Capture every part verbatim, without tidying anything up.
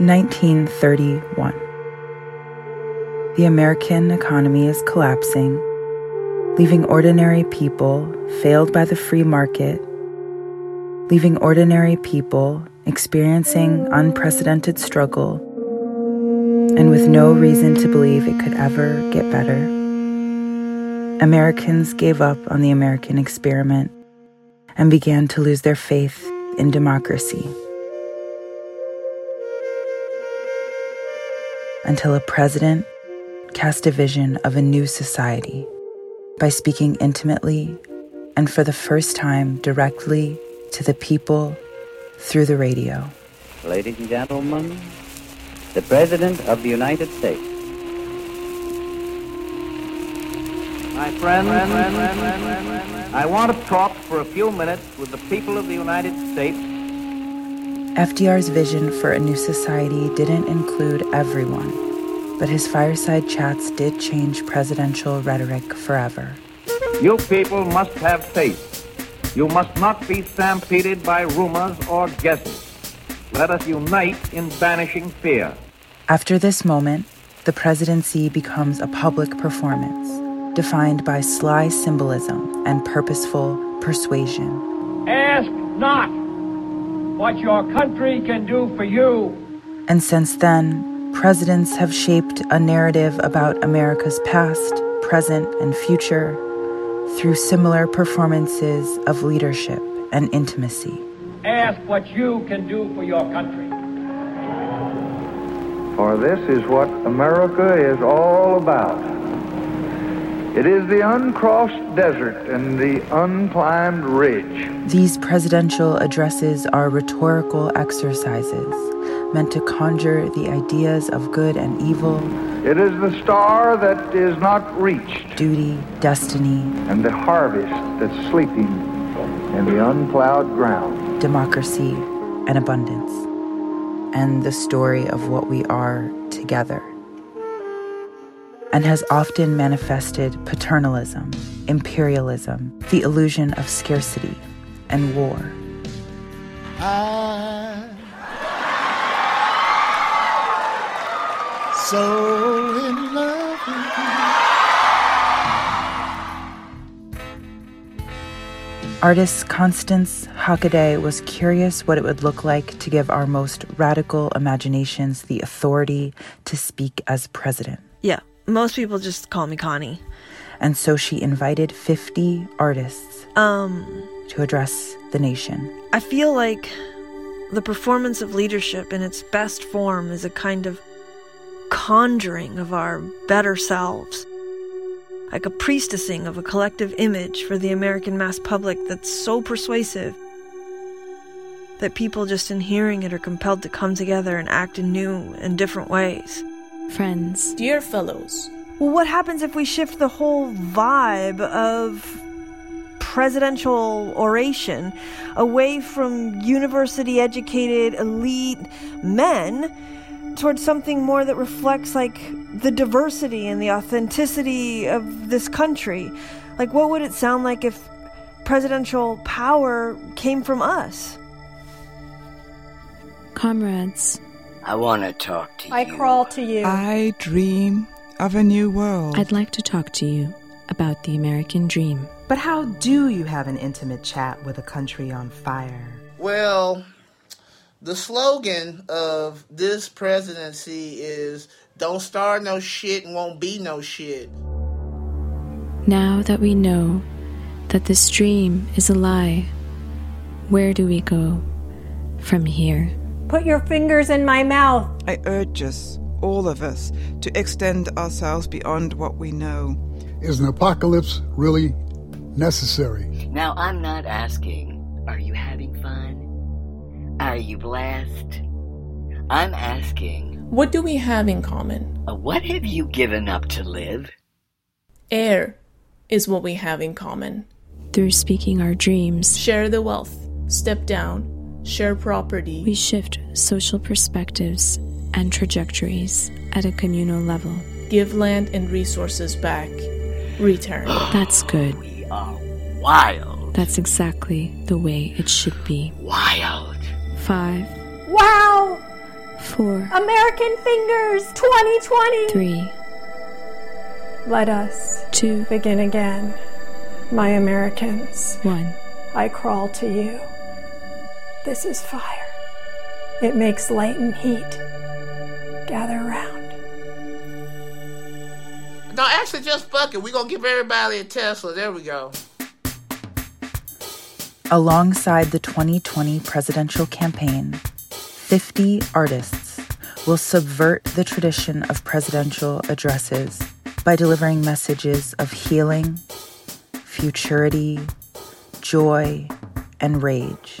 nineteen thirty-one. The American economy is collapsing, leaving ordinary people failed by the free market, leaving ordinary people experiencing unprecedented struggle, and with no reason to believe it could ever get better. Americans gave up on the American experiment and began to lose their faith in democracy, until a president cast a vision of a new society by speaking intimately and for the first time directly to the people through the radio. Ladies and gentlemen, the President of the United States. My friends, I want to talk for a few minutes with the people of the United States. F D R's vision for a new society didn't include everyone, but his fireside chats did change presidential rhetoric forever. You people must have faith. You must not be stampeded by rumors or guesses. Let us unite in banishing fear. After this moment, the presidency becomes a public performance, defined by sly symbolism and purposeful persuasion. Ask not what your country can do for you. And since then, presidents have shaped a narrative about America's past, present, and future through similar performances of leadership and intimacy. Ask what you can do for your country. For this is what America is all about. It is the uncrossed desert and the unclimbed ridge. These presidential addresses are rhetorical exercises meant to conjure the ideas of good and evil. It is the star that is not reached. Duty, destiny. And the harvest that's sleeping in the unplowed ground. Democracy and abundance. And the story of what we are together. And has often manifested paternalism, imperialism, the illusion of scarcity, and war. I So in love with you. Artist Constance Hockaday was curious what it would look like to give our most radical imaginations the authority to speak as president. Yeah, most people just call me Connie. And so she invited fifty artists um, to address the nation. I feel like the performance of leadership in its best form is a kind of conjuring of our better selves, like a priestessing of a collective image for the American mass public that's so persuasive that people just in hearing it are compelled to come together and act in new and different ways. Friends, dear fellows, well, what happens if we shift the whole vibe of presidential oration away from university-educated elite men towards something more that reflects, like, the diversity and the authenticity of this country? Like, what would it sound like if presidential power came from us? Comrades. I want to talk to you. I crawl to you. I dream of a new world. I'd like to talk to you about the American dream. But how do you have an intimate chat with a country on fire? Well, the slogan of this presidency is, don't start no shit and won't be no shit. Now that we know that this dream is a lie, where do we go from here? Put your fingers in my mouth. I urge us, all of us, to extend ourselves beyond what we know. Is an apocalypse really necessary? Now, I'm not asking, are you having fun? Are you blessed? I'm asking, what do we have in common? What have you given up to live? Air is what we have in common. Through speaking our dreams, share the wealth, step down, share property, we shift social perspectives and trajectories at a communal level. Give land and resources back. Return. That's good. We are wild. That's exactly the way it should be. Wild. Five. Wow! Four. four. American Fingers twenty twenty. Three. Let us two. Begin again, my Americans. One. I crawl to you. This is fire. It makes light and heat. Gather round. No, actually, just fuck it. We're going to give everybody a Tesla. There we go. Alongside the twenty twenty presidential campaign, fifty artists will subvert the tradition of presidential addresses by delivering messages of healing, futurity, joy, and rage.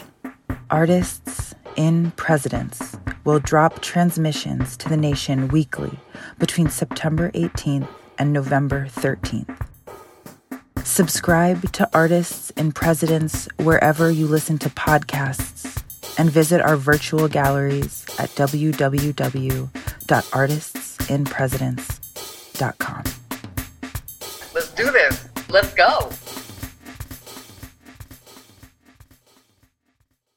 Artists in Presidents will drop transmissions to the nation weekly between September eighteenth and November thirteenth. Subscribe to Artists in Presidents wherever you listen to podcasts and visit our virtual galleries at w w w dot artists in presidents dot com. Let's do this. Let's go.